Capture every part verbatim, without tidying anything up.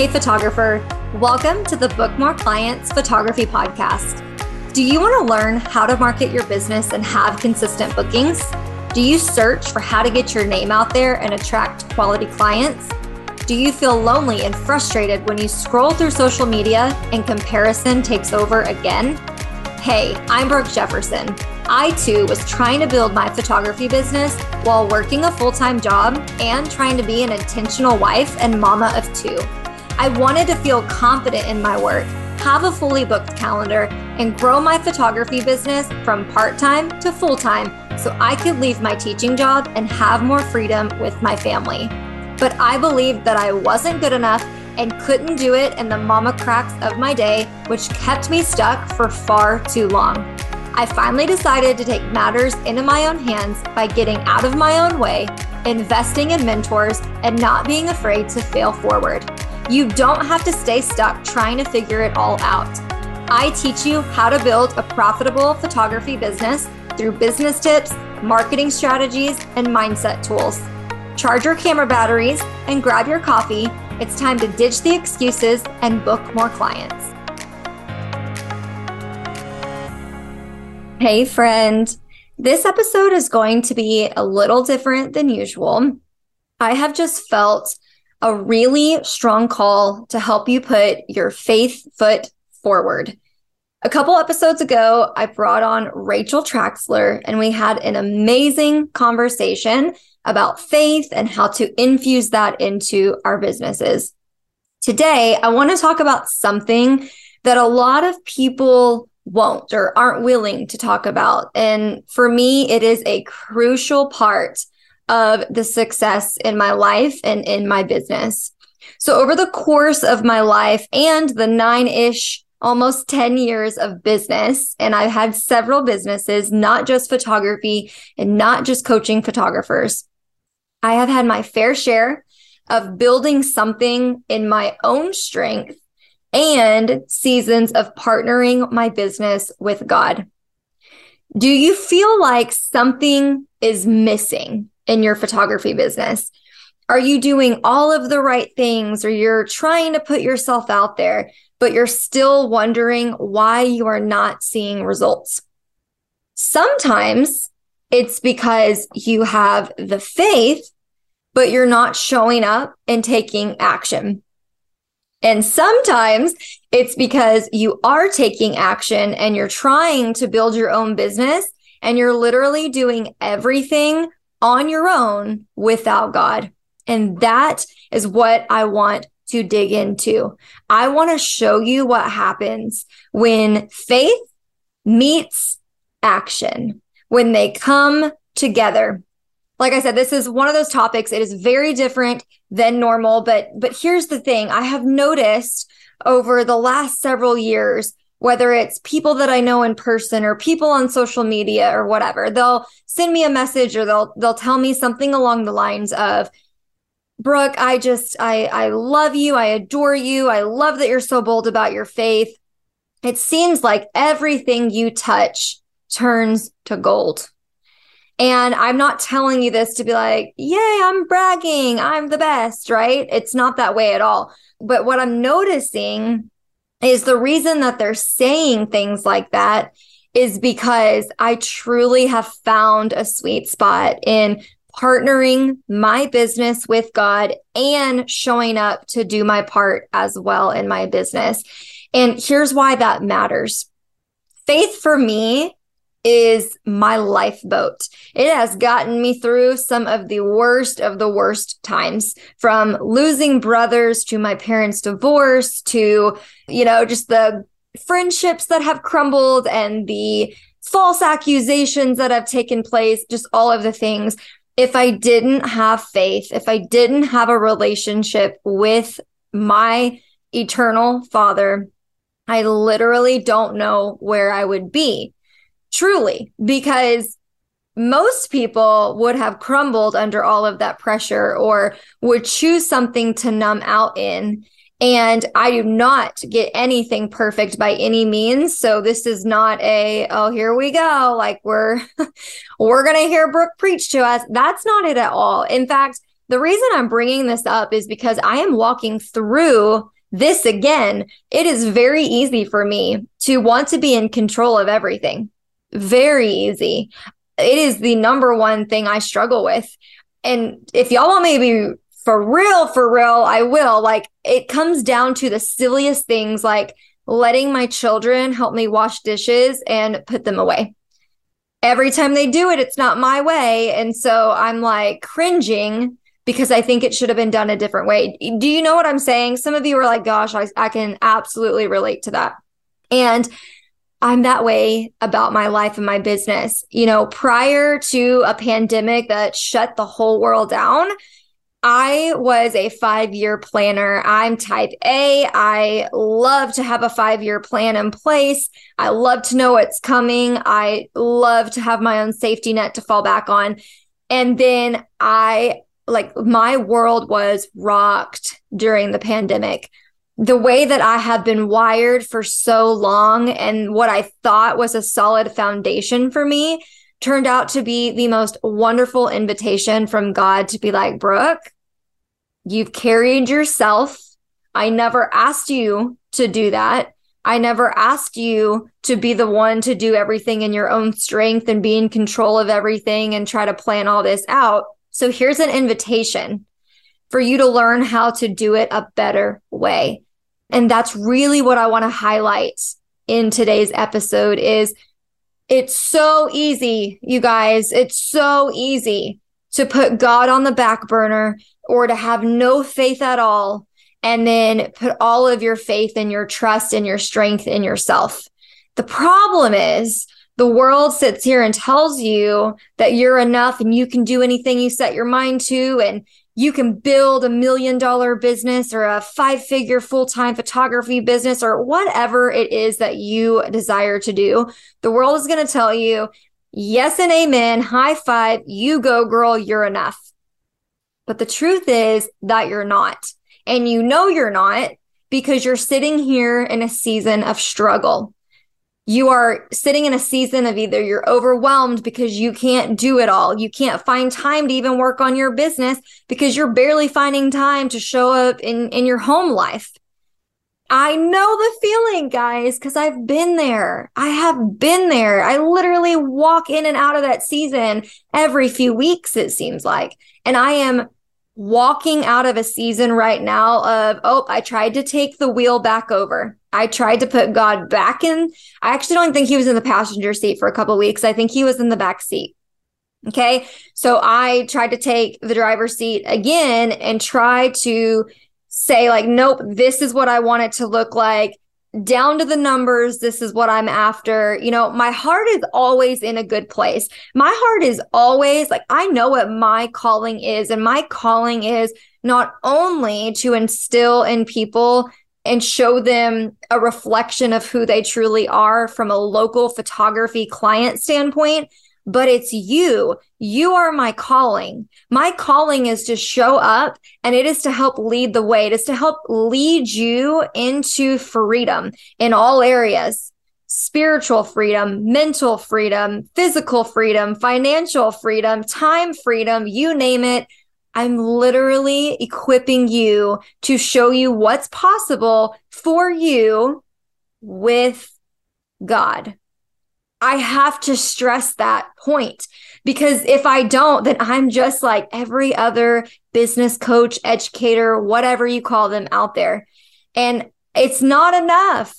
Hey photographer, welcome to the Book More Clients Photography Podcast. Do you want to learn how to market your business and have consistent bookings? Do you search for how to get your name out there and attract quality clients? Do you feel lonely and frustrated when you scroll through social media and comparison takes over again? Hey, I'm Brooke Jefferson. I too was trying to build my photography business while working a full-time job and trying to be an intentional wife and mama of two. I wanted to feel confident in my work, have a fully booked calendar, and grow my photography business from part-time to full-time so I could leave my teaching job and have more freedom with my family. But I believed that I wasn't good enough and couldn't do it in the mama cracks of my day, which kept me stuck for far too long. I finally decided to take matters into my own hands by getting out of my own way, investing in mentors, and not being afraid to fail forward. You don't have to stay stuck trying to figure it all out. I teach you how to build a profitable photography business through business tips, marketing strategies, and mindset tools. Charge your camera batteries and grab your coffee. It's time to ditch the excuses and book more clients. Hey friend, this episode is going to be a little different than usual. I have just felt a really strong call to help you put your faith foot forward. A couple episodes ago, I brought on Rachel Traxler and we had an amazing conversation about faith and how to infuse that into our businesses. Today, I want to talk about something that a lot of people won't or aren't willing to talk about. And for me, it is a crucial part of the success in my life and in my business. So over the course of my life and the nine-ish, almost ten years of business, and I've had several businesses, not just photography and not just coaching photographers, I have had my fair share of building something in my own strength and seasons of partnering my business with God. Do you feel like something is missing in your photography business? Are you doing all of the right things, or you're trying to put yourself out there, but you're still wondering why you are not seeing results? Sometimes it's because you have the faith, but you're not showing up and taking action. And sometimes it's because you are taking action and you're trying to build your own business and you're literally doing everything on your own without God. And that is what I want to dig into. I want to show you what happens when faith meets action, when they come together. Like I said, this is one of those topics. It is very different than normal, but but here's the thing. I have noticed over the last several years, whether it's people that I know in person or people on social media or whatever, they'll send me a message or they'll they'll tell me something along the lines of, Brooke, I just, I, I love you. I adore you. I love that you're so bold about your faith. It seems like everything you touch turns to gold. And I'm not telling you this to be like, yay, I'm bragging, I'm the best, right? It's not that way at all. But what I'm noticing is the reason that they're saying things like that is because I truly have found a sweet spot in partnering my business with God and showing up to do my part as well in my business. And here's why that matters. Faith for me is my lifeboat. It has gotten me through some of the worst of the worst times, from losing brothers to my parents' divorce to, you know, just the friendships that have crumbled and the false accusations that have taken place, just all of the things. If I didn't have faith, if I didn't have a relationship with my eternal Father, I literally don't know where I would be. Truly, because most people would have crumbled under all of that pressure or would choose something to numb out in. And I do not get anything perfect by any means. So this is not a, oh, here we go. Like we're, we're going to hear Brooke preach to us. That's not it at all. In fact, The reason I'm bringing this up is because I am walking through this again. It is very easy for me to want to be in control of everything. Very easy. It is the number one thing I struggle with. And if y'all want me to be for real, for real, I will. Like, it comes down to the silliest things, like letting my children help me wash dishes and put them away. Every time they do it, it's not my way. And so I'm like cringing because I think it should have been done a different way. Do you know what I'm saying? Some of you are like, gosh, I, I can absolutely relate to that. And I'm that way about my life and my business. You know, prior to a pandemic that shut the whole world down, I was a five-year planner. I'm type A. I love to have a five-year plan in place. I love to know what's coming. I love to have my own safety net to fall back on. And then I, like, my world was rocked during the pandemic. The way that I have been wired for so long and what I thought was a solid foundation for me turned out to be the most wonderful invitation from God to be like, Brooke, you've carried yourself. I never asked you to do that. I never asked you to be the one to do everything in your own strength and be in control of everything and try to plan all this out. So here's an invitation for you to learn how to do it a better way. And that's really what I want to highlight in today's episode is it's so easy, you guys. It's so easy to put God on the back burner or to have no faith at all and then put all of your faith and your trust and your strength in yourself. The problem is the world sits here and tells you that you're enough and you can do anything you set your mind to, and you can build a million dollar business or a five-figure full-time photography business or whatever it is that you desire to do. The world is going to tell you, yes and amen, high five, you go, girl, you're enough. But the truth is that you're not. And you know you're not because you're sitting here in a season of struggle. You are sitting in a season of either you're overwhelmed because you can't do it all. You can't find time to even work on your business because you're barely finding time to show up in, in your home life. I know the feeling, guys, because I've been there. I have been there. I literally walk in and out of that season every few weeks, it seems like. And I am walking out of a season right now of, oh, I tried to take the wheel back over. I tried to put God back in. I actually don't think he was in the passenger seat for a couple of weeks. I think he was in the back seat. Okay. So I tried to take the driver's seat again and try to say like, nope, this is what I want it to look like. Down to the numbers. This is what I'm after. You know, my heart is always in a good place. My heart is always like, I know what my calling is. And my calling is not only to instill in people and show them a reflection of who they truly are from a local photography client standpoint, but it's you. You are my calling. My calling is to show up, and it is to help lead the way. It is to help lead you into freedom in all areas: spiritual freedom, mental freedom, physical freedom, financial freedom, time freedom, you name it. I'm literally equipping you to show you what's possible for you with God. I have to stress that point because if I don't, then I'm just like every other business coach, educator, whatever you call them out there. And it's not enough.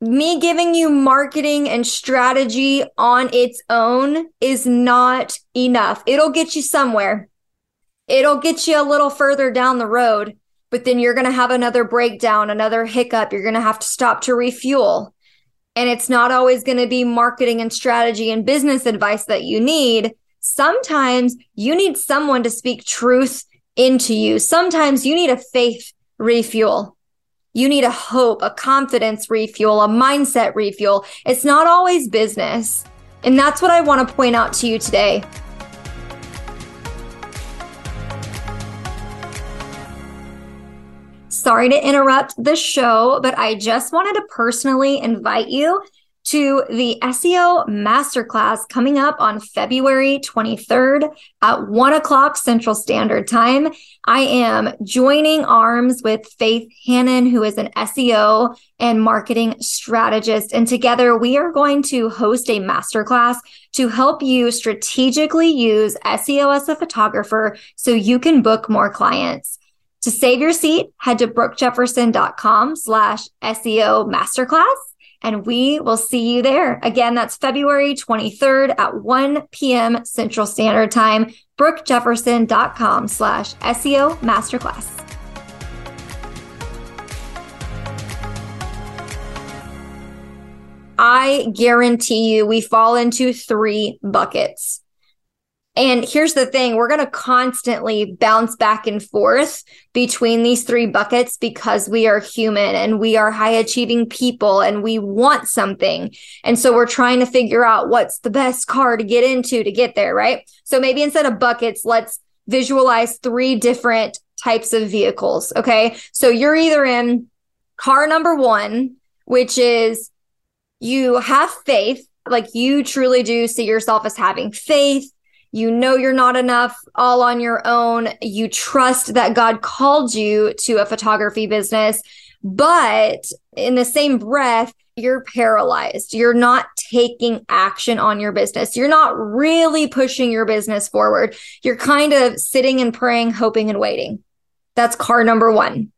Me giving you marketing and strategy on its own is not enough. It'll get you somewhere. It'll get you a little further down the road, but then you're going to have another breakdown, another hiccup. You're going to have to stop to refuel. And it's not always going to be marketing and strategy and business advice that you need. Sometimes you need someone to speak truth into you. Sometimes you need a faith refuel. You need a hope, a confidence refuel, a mindset refuel. It's not always business. And that's what I want to point out to you today. Sorry to interrupt the show, but I just wanted to personally invite you to the S E O Masterclass coming up on February twenty-third at one o'clock Central Standard Time. I am joining arms with Faith Hannon, who is an S E O and marketing strategist. And together we are going to host a masterclass to help you strategically use S E O as a photographer so you can book more clients. To save your seat, head to brookejefferson.com slash SEO masterclass, and we will see you there. Again, that's February twenty-third at one p.m. Central Standard Time, brookejefferson.com slash SEO masterclass. I guarantee you we fall into three buckets. And here's the thing, we're going to constantly bounce back and forth between these three buckets because we are human and we are high achieving people and we want something. And so we're trying to figure out what's the best car to get into to get there, right? So maybe instead of buckets, let's visualize three different types of vehicles, okay? So you're either in car number one, which is you have faith, like you truly do see yourself as having faith. You know you're not enough all on your own. You trust that God called you to a photography business, but in the same breath, you're paralyzed. You're not taking action on your business. You're not really pushing your business forward. You're kind of sitting and praying, hoping and waiting. That's car number one.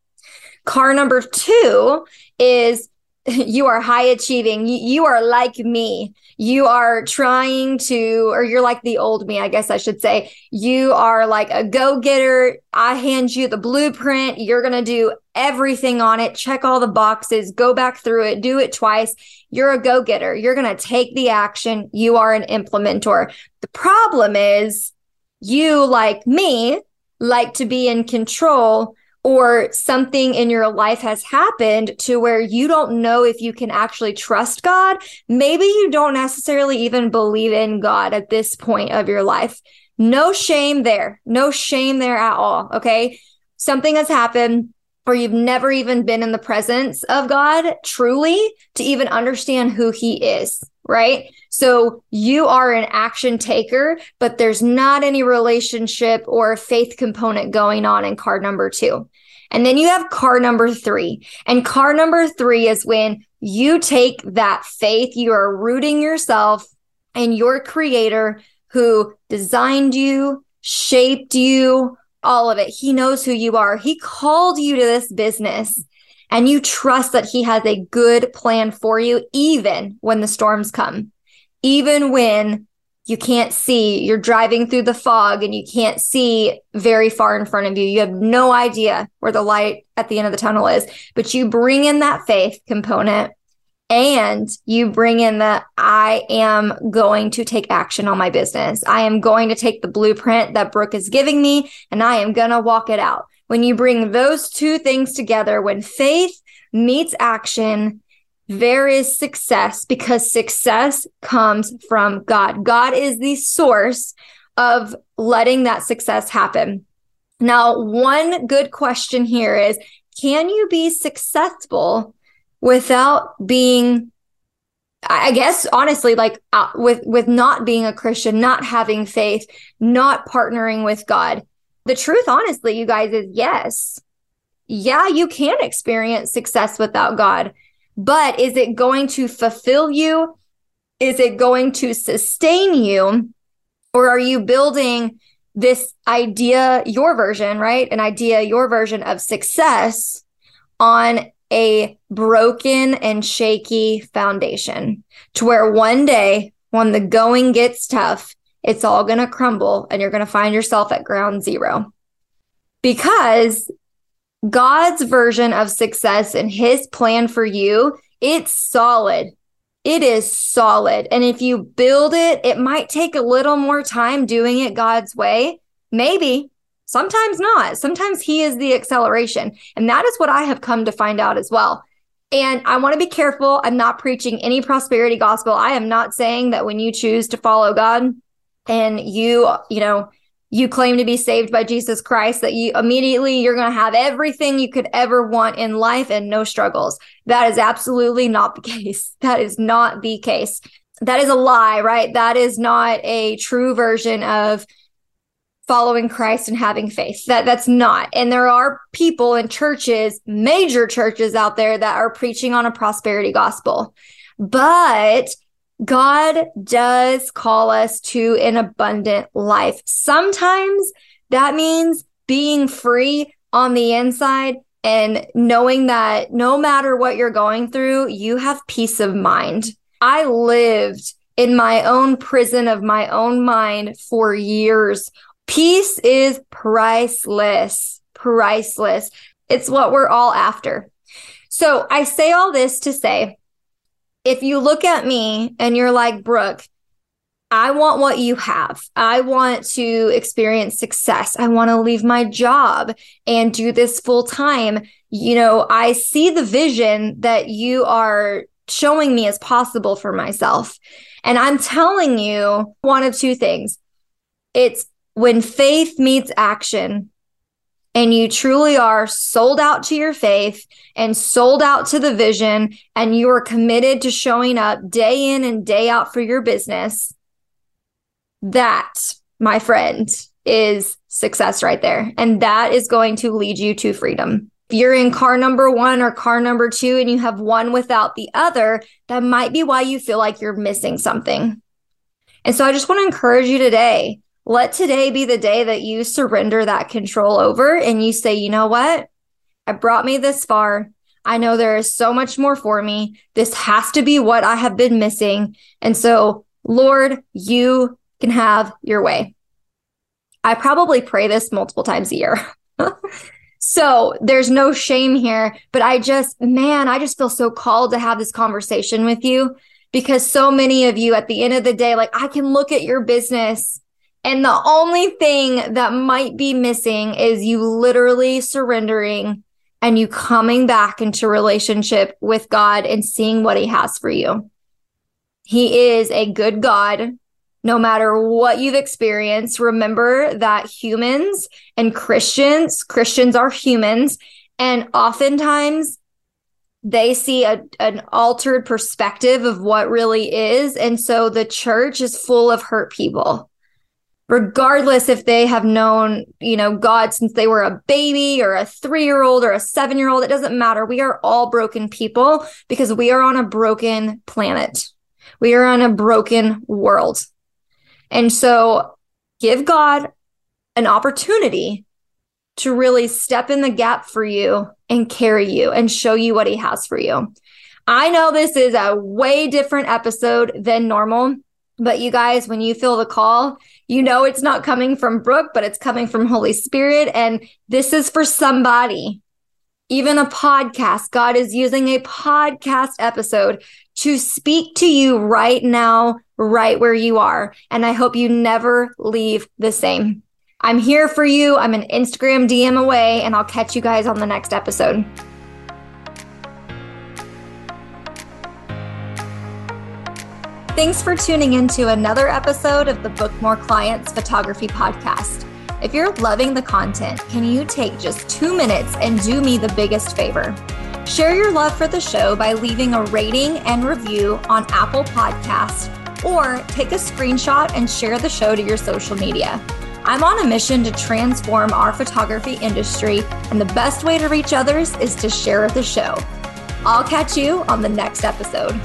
Car number two is you are high achieving. You are like me. You are trying to, or you're like the old me, I guess I should say. You are like a go-getter. I hand you the blueprint. You're going to do everything on it. Check all the boxes. Go back through it. Do it twice. You're a go-getter. You're going to take the action. You are an implementer. The problem is you, like me, like to be in control, or something in your life has happened to where you don't know if you can actually trust God. Maybe you don't necessarily even believe in God at this point of your life. No shame there. No shame there at all, okay? Something has happened or you've never even been in the presence of God truly to even understand who he is, right? So you are an action taker, but there's not any relationship or faith component going on in card number two. And then you have car number three. And car number three is when you take that faith, you are rooting yourself in your creator who designed you, shaped you, all of it. He knows who you are. He called you to this business, and you trust that he has a good plan for you, even when the storms come, even when you can't see, you're driving through the fog and you can't see very far in front of you. You have no idea where the light at the end of the tunnel is, but you bring in that faith component and you bring in the, I am going to take action on my business. I am going to take the blueprint that Brooke is giving me and I am going to walk it out. When you bring those two things together, when faith meets action, there is success because success comes from God. God is the source of letting that success happen. Now, one good question here is, can you be successful without being, I guess, honestly, like uh, with, with not being a Christian, not having faith, not partnering with God? The truth, honestly, you guys, is yes. Yeah, you can experience success without God, but is it going to fulfill you? Is it going to sustain you? Or are you building this idea, your version, right? An idea, your version of success on a broken and shaky foundation to where one day when the going gets tough, it's all going to crumble and you're going to find yourself at ground zero. Because God's version of success and his plan for you, it's solid. It is solid. And if you build it, it might take a little more time doing it God's way. Maybe. Sometimes not. Sometimes he is the acceleration. And that is what I have come to find out as well. And I want to be careful. I'm not preaching any prosperity gospel. I am not saying that when you choose to follow God, and you, you know, you claim to be saved by Jesus Christ, that you immediately you're going to have everything you could ever want in life and no struggles. That is absolutely not the case. That is not the case. That is a lie, right? That is not a true version of following Christ and having faith. That that's not. And there are people in churches, major churches out there that are preaching on a prosperity gospel. But God does call us to an abundant life. Sometimes that means being free on the inside and knowing that no matter what you're going through, you have peace of mind. I lived in my own prison of my own mind for years. Peace is priceless, priceless. It's what we're all after. So I say all this to say, if you look at me and you're like, Brooke, I want what you have. I want to experience success. I want to leave my job and do this full time. You know, I see the vision that you are showing me as possible for myself. And I'm telling you one of two things. It's when faith meets action and you truly are sold out to your faith and sold out to the vision, and you are committed to showing up day in and day out for your business, that, my friend, is success right there. And that is going to lead you to freedom. If you're in car number one or car number two and you have one without the other, that might be why you feel like you're missing something. And so I just want to encourage you today. Let today be the day that you surrender that control over and you say, you know what? I brought me this far. I know there is so much more for me. This has to be what I have been missing. And so, Lord, you can have your way. I probably pray this multiple times a year. So there's no shame here, but I just, man, I just feel so called to have this conversation with you, because so many of you at the end of the day, like, I can look at your business and the only thing that might be missing is you literally surrendering and you coming back into relationship with God and seeing what he has for you. He is a good God. No matter what you've experienced, remember that humans and Christians, Christians are humans, and oftentimes they see a, an altered perspective of what really is. And so the church is full of hurt people. Regardless if they have known, you know, God since they were a baby or a three-year-old or a seven-year-old, it doesn't matter. We are all broken people because we are on a broken planet. We are on a broken world. And so give God an opportunity to really step in the gap for you and carry you and show you what he has for you. I know this is a way different episode than normal. But you guys, when you feel the call, you know it's not coming from Brooke, but it's coming from Holy Spirit. And this is for somebody, even a podcast. God is using a podcast episode to speak to you right now, right where you are. And I hope you never leave the same. I'm here for you. I'm an Instagram D M away, and I'll catch you guys on the next episode. Thanks for tuning into another episode of the Book More Clients Photography Podcast. If you're loving the content, can you take just two minutes and do me the biggest favor? Share your love for the show by leaving a rating and review on Apple Podcasts, or take a screenshot and share the show to your social media. I'm on a mission to transform our photography industry, and the best way to reach others is to share the show. I'll catch you on the next episode.